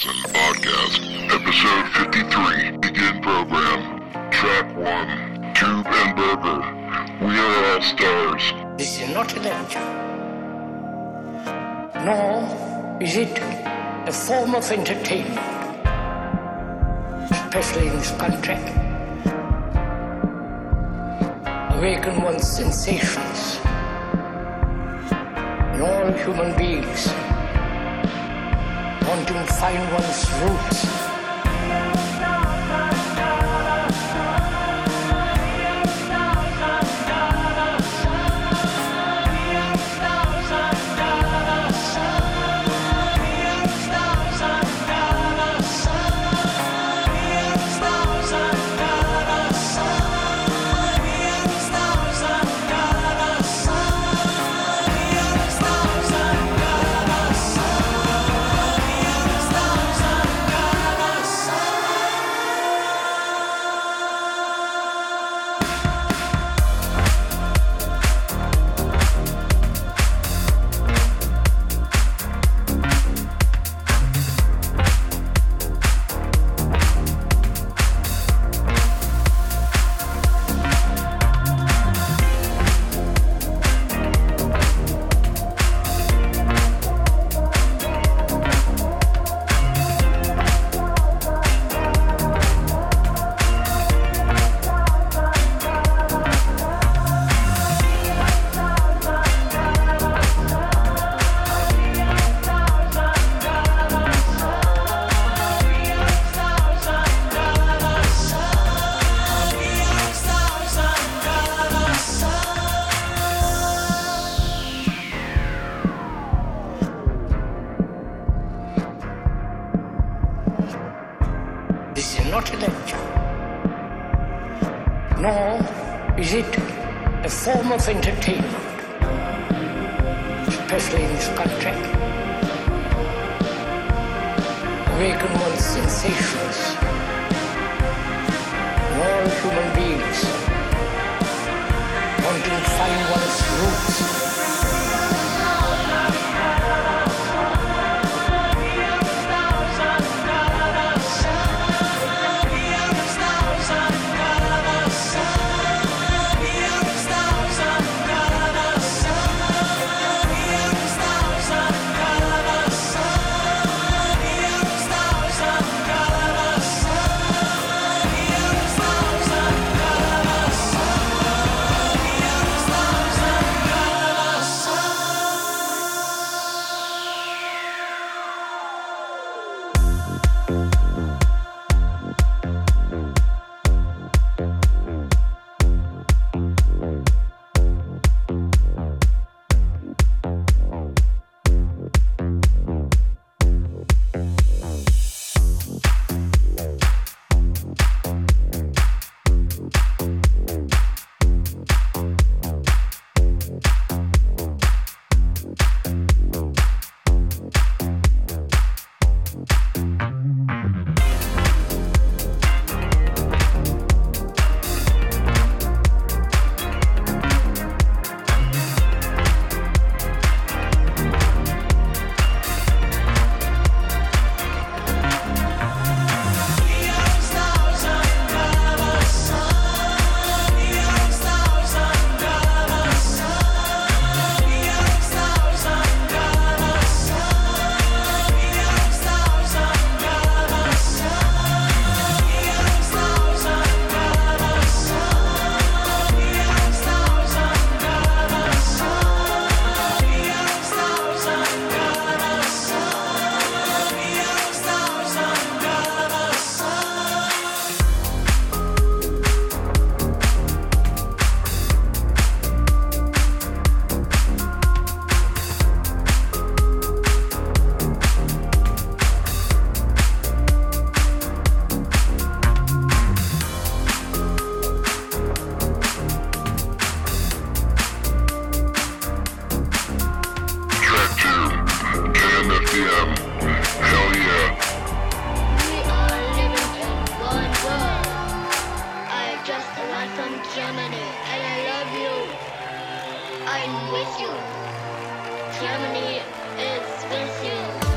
Johnson Podcast, Episode 53. Begin program, Track 1, Tube and Berger. We are all stars. This is not a lecture, nor is it a form of entertainment, especially in this country. Awaken one's sensations in all human beings. Wanting to find one's roots. This is not a lecture, nor is it a form of entertainment, especially in this country. Awaken one's sensations in all human beings, wanting to find one's roots. I'm with you. Germany is with you.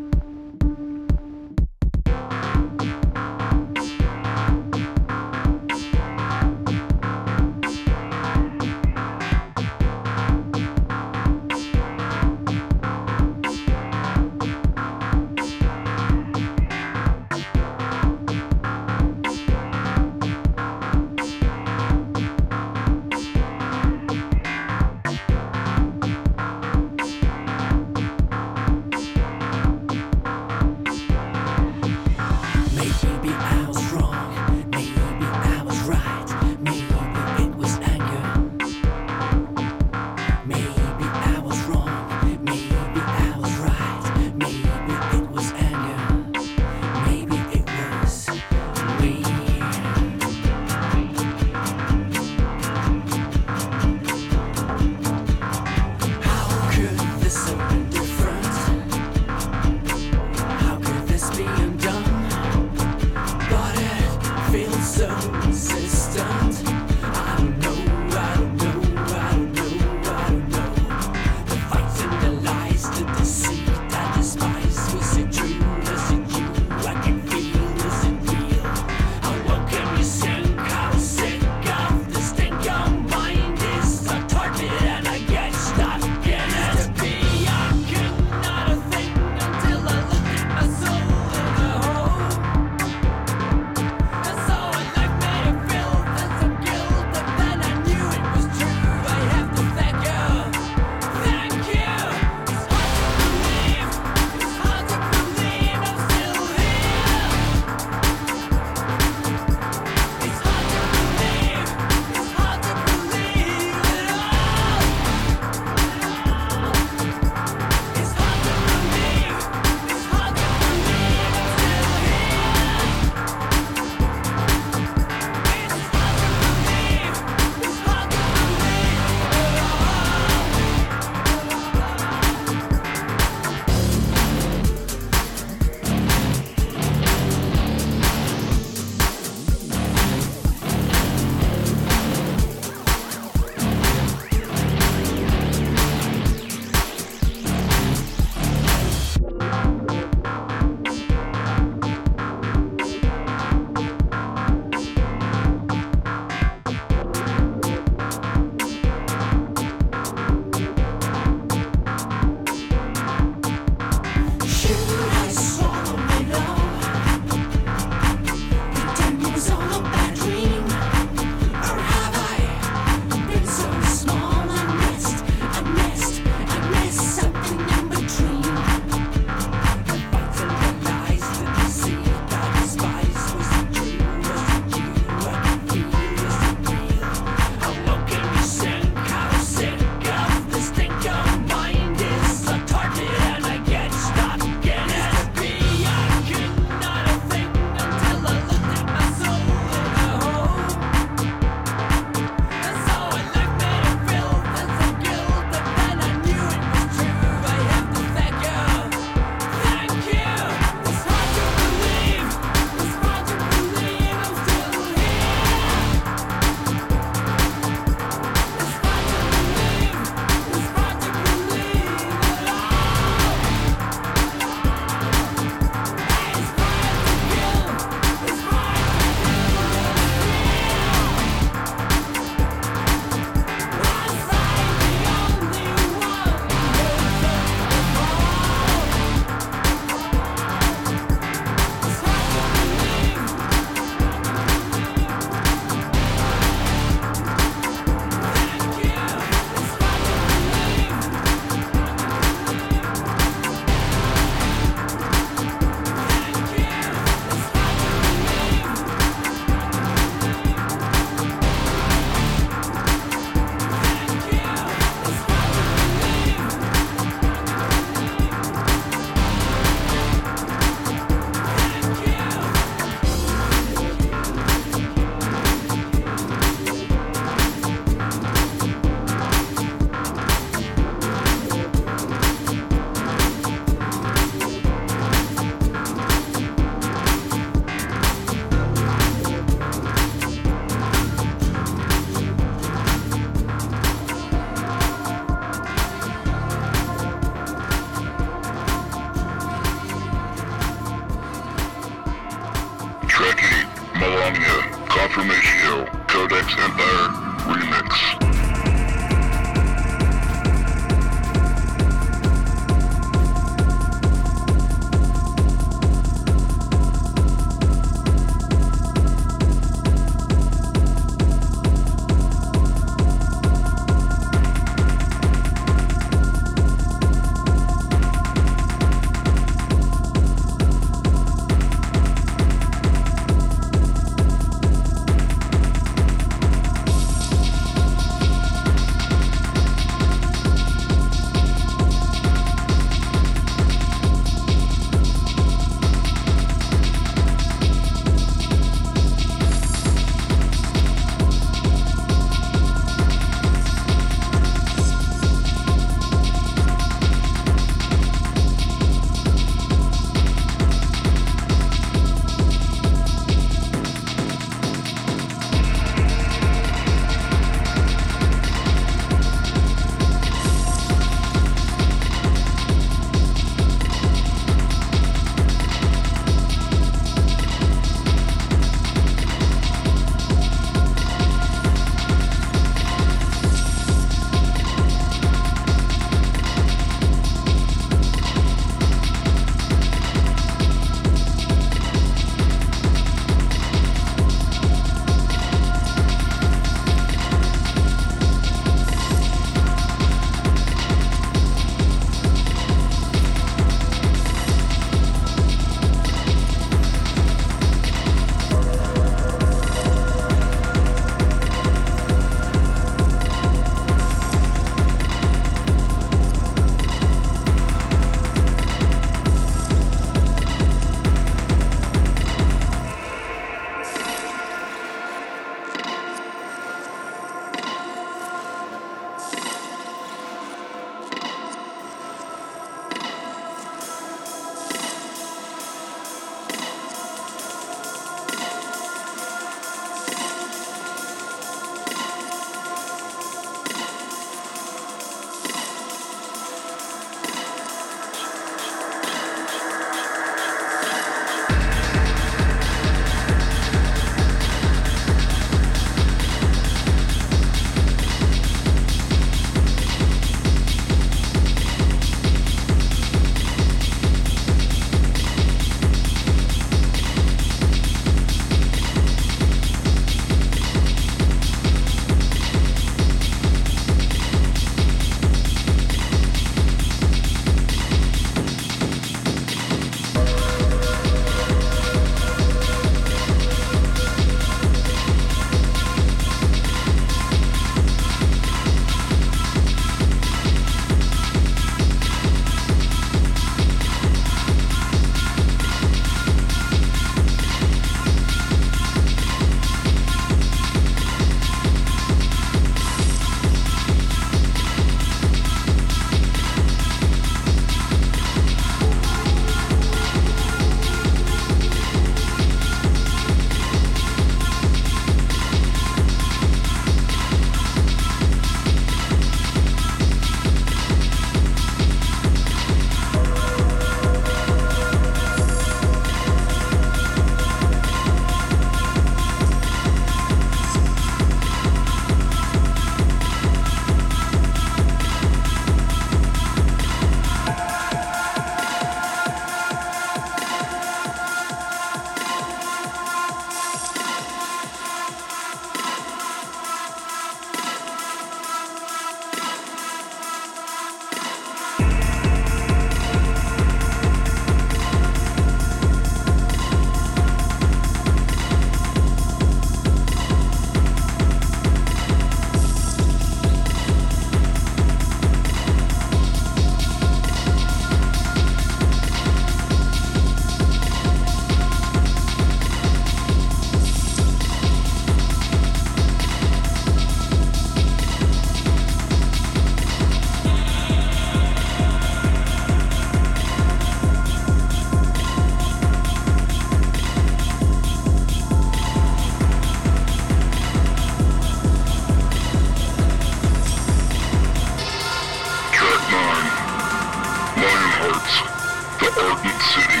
urban city.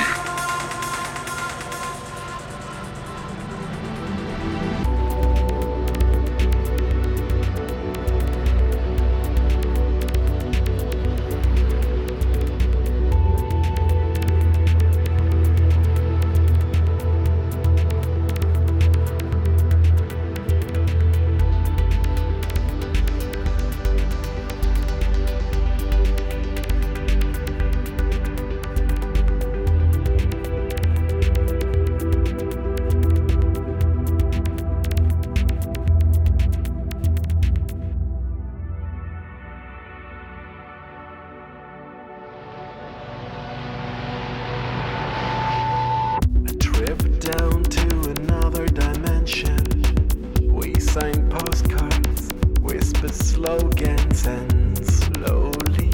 Slogans and slowly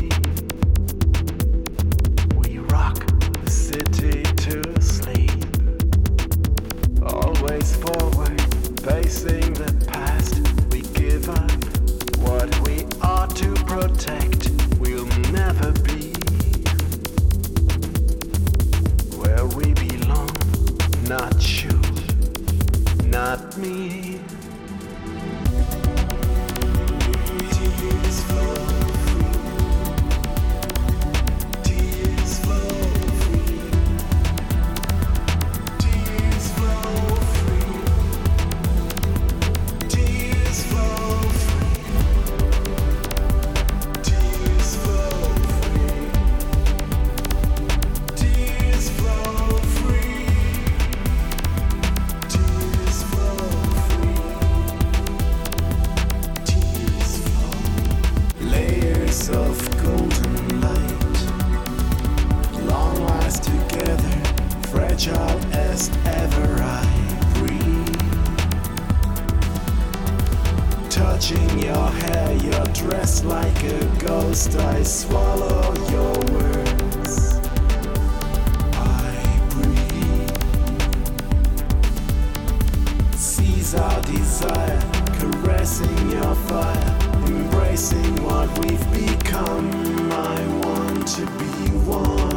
we rock the city to sleep. Always forward, facing the past. We give up what we are to protect. We'll never be where we belong. Not you, not me. Touching your hair, you're dressed like a ghost. I swallow your words. I breathe. Seize our desire, caressing your fire, embracing what we've become. I want to be one.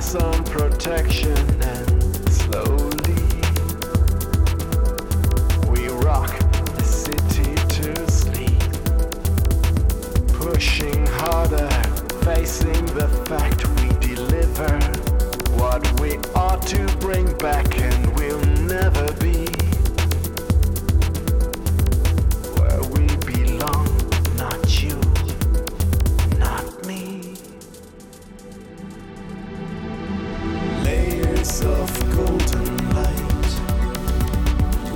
Some protection and slowly we rock the city to sleep. Pushing harder, facing the fact we deliver what we are to bring back, and we'll never be where we belong. Not you, not me. Of golden light,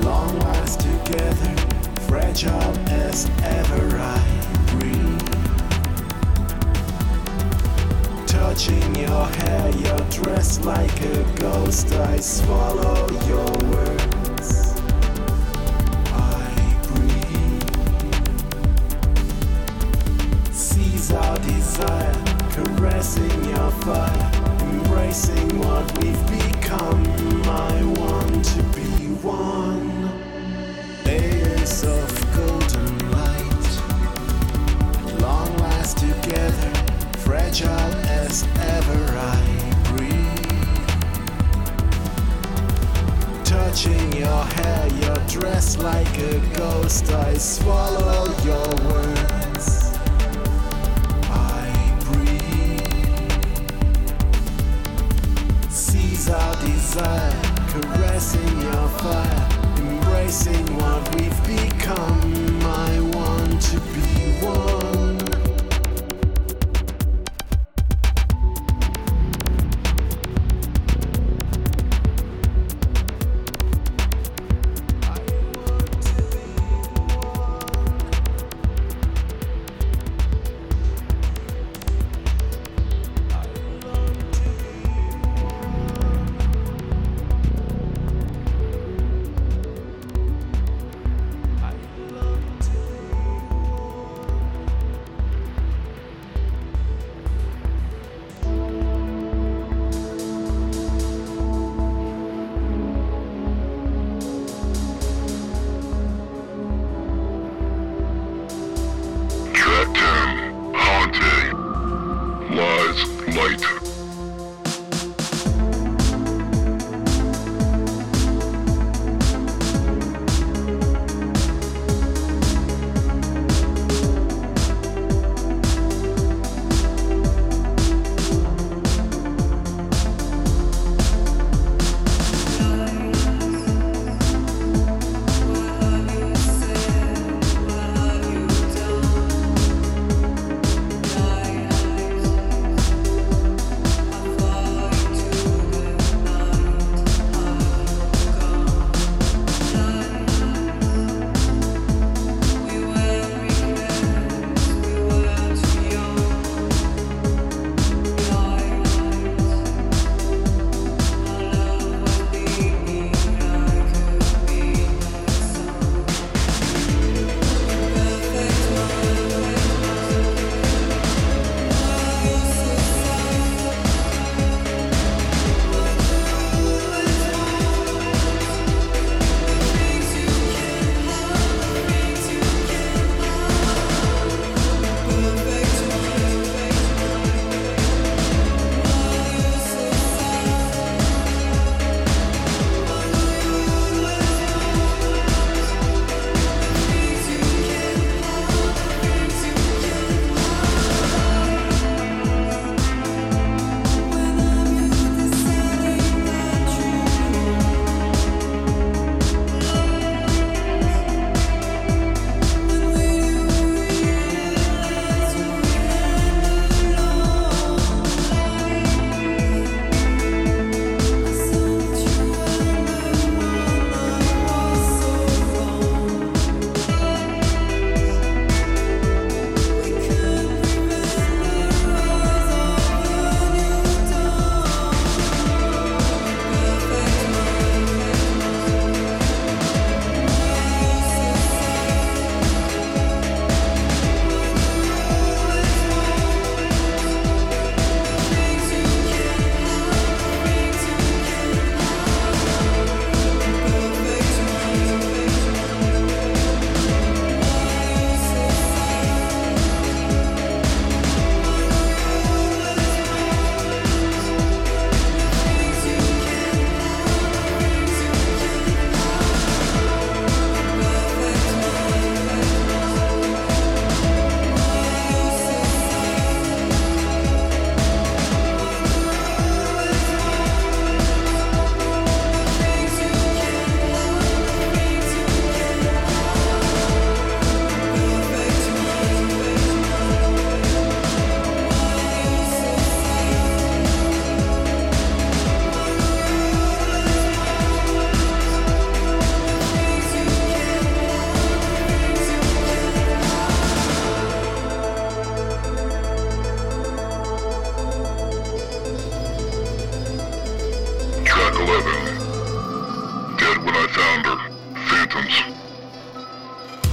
long lives together, fragile as ever. I breathe. Touching your hair, you're dressed like a ghost. I swallow your words. I breathe. Seize our desire, caressing your fire, embracing what we've become. I want to be one. Layers of golden light, long lives together, fragile as ever. I breathe. Touching your hair, you're dressed like a ghost. I swallow your words. Desire, caressing your fire, embracing what we've become. I want to be one.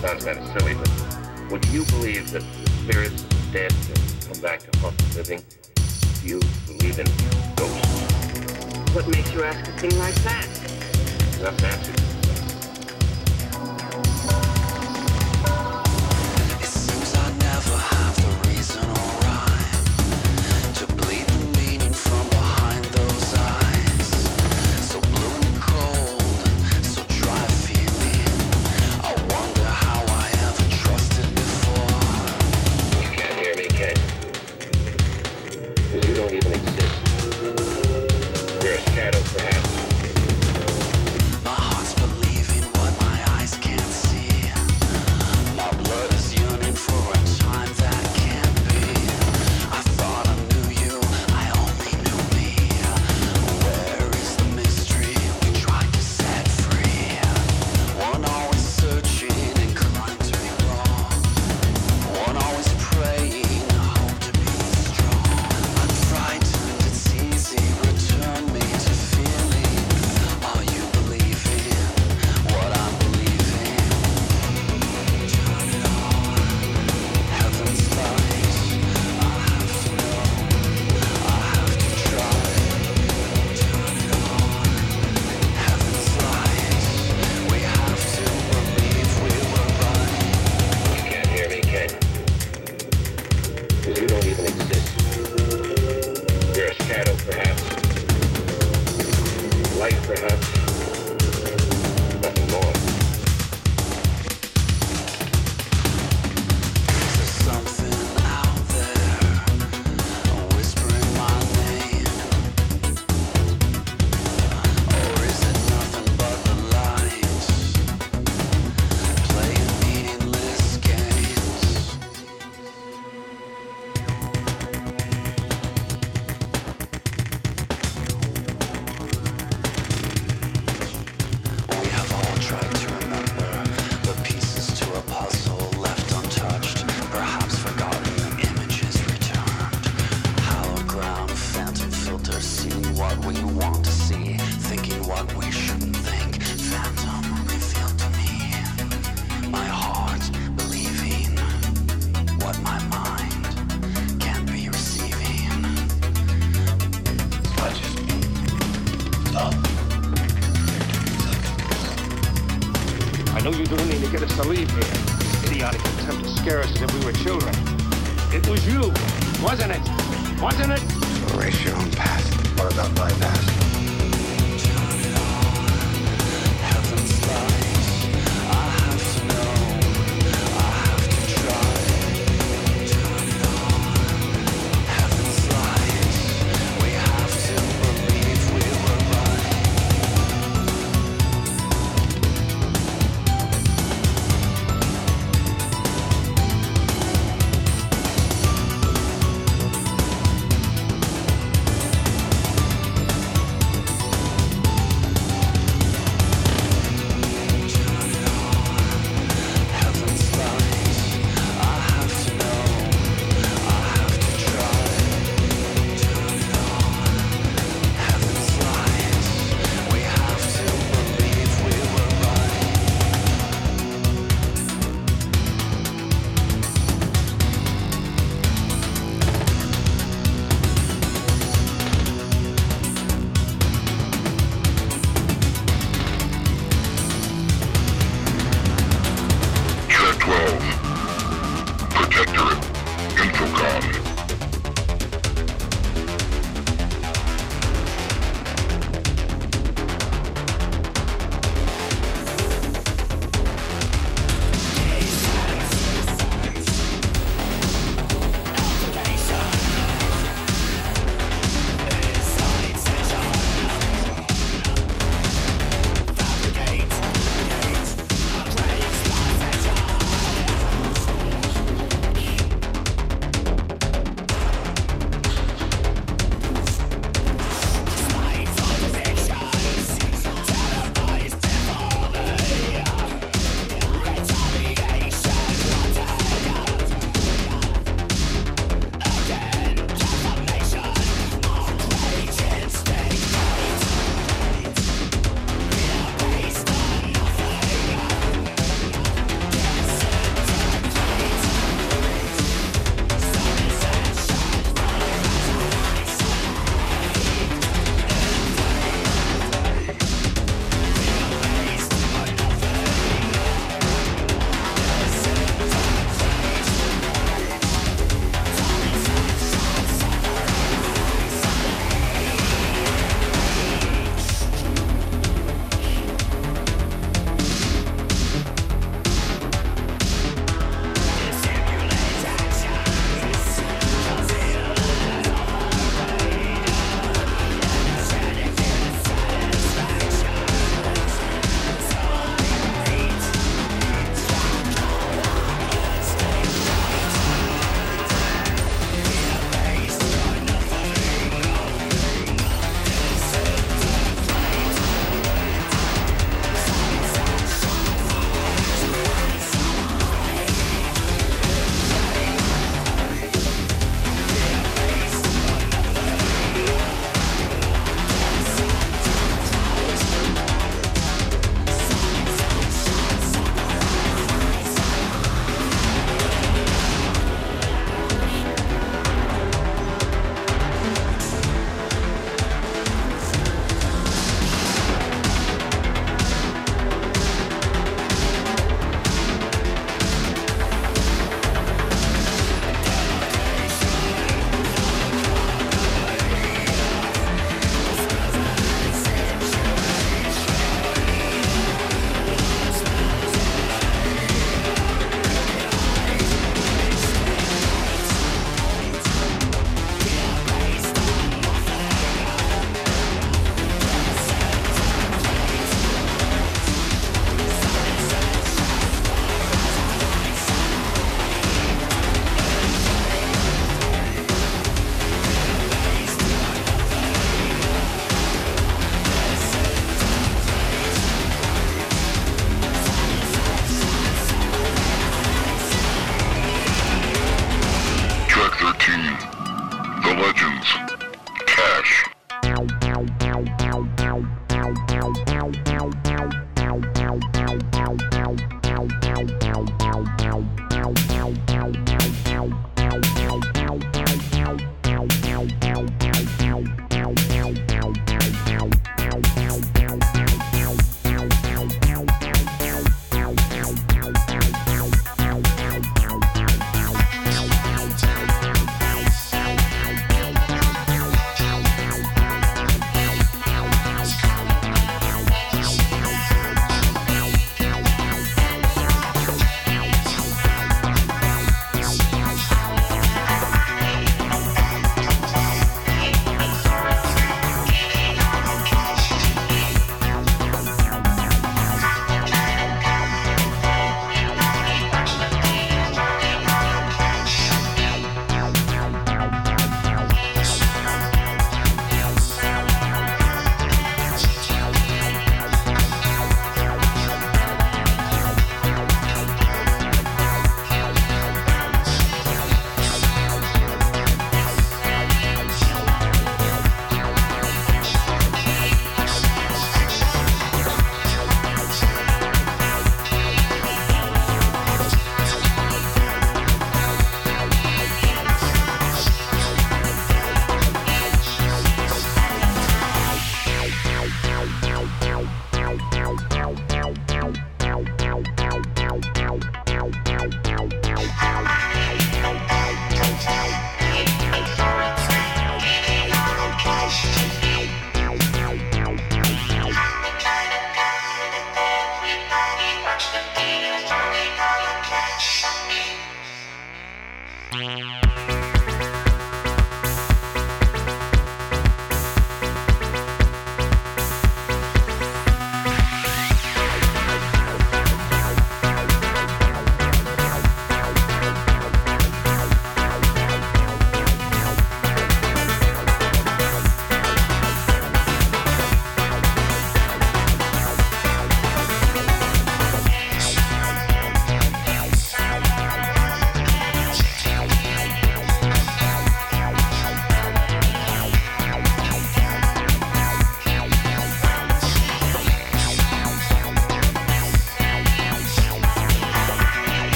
sounds kind of silly, but would you believe that the spirits of the dead can come back to haunt the living? Do you believe in ghosts? What makes you ask a thing like that? That's an answer.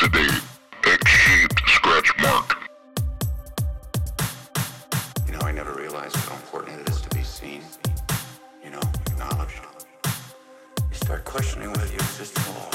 sedate, egg-shaped scratch mark. You know, I never realized how important it is to be seen, you know, acknowledged. You start questioning whether you exist at all.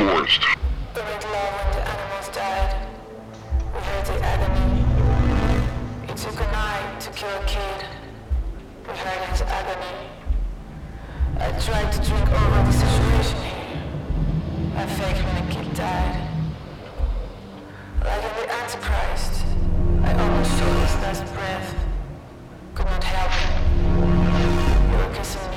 forest. The red law when the animals died. We heard the agony. It took an eye to kill a kid. We heard his agony. I tried to drink over the situation here. I faked when the kid died. Like in the Antichrist, I almost showed his last breath. Could not help him. You were kissing me.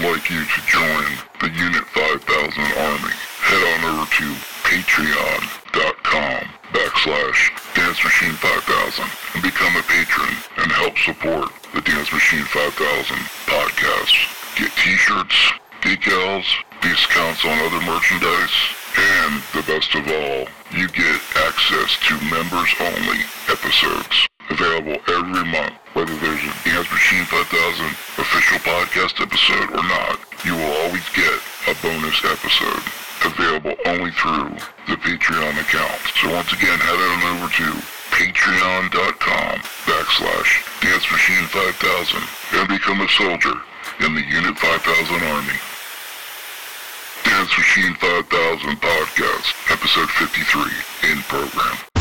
would like you to join the Unit 5000 Army, head on over to patreon.com/Dance Machine 5000 and become a patron and help support the Dance Machine 5000 podcast. Get t-shirts, decals, discounts on other merchandise, and the best of all, you get access to members-only episodes available every month. Whether there's a Dance Machine 5000 official podcast episode or not, you will always get a bonus episode available only through the Patreon account. So once again, head on over to patreon.com/Dance Machine 5000 and become a soldier in the Unit 5000 Army. Dance Machine 5000 Podcast, Episode 53, in program.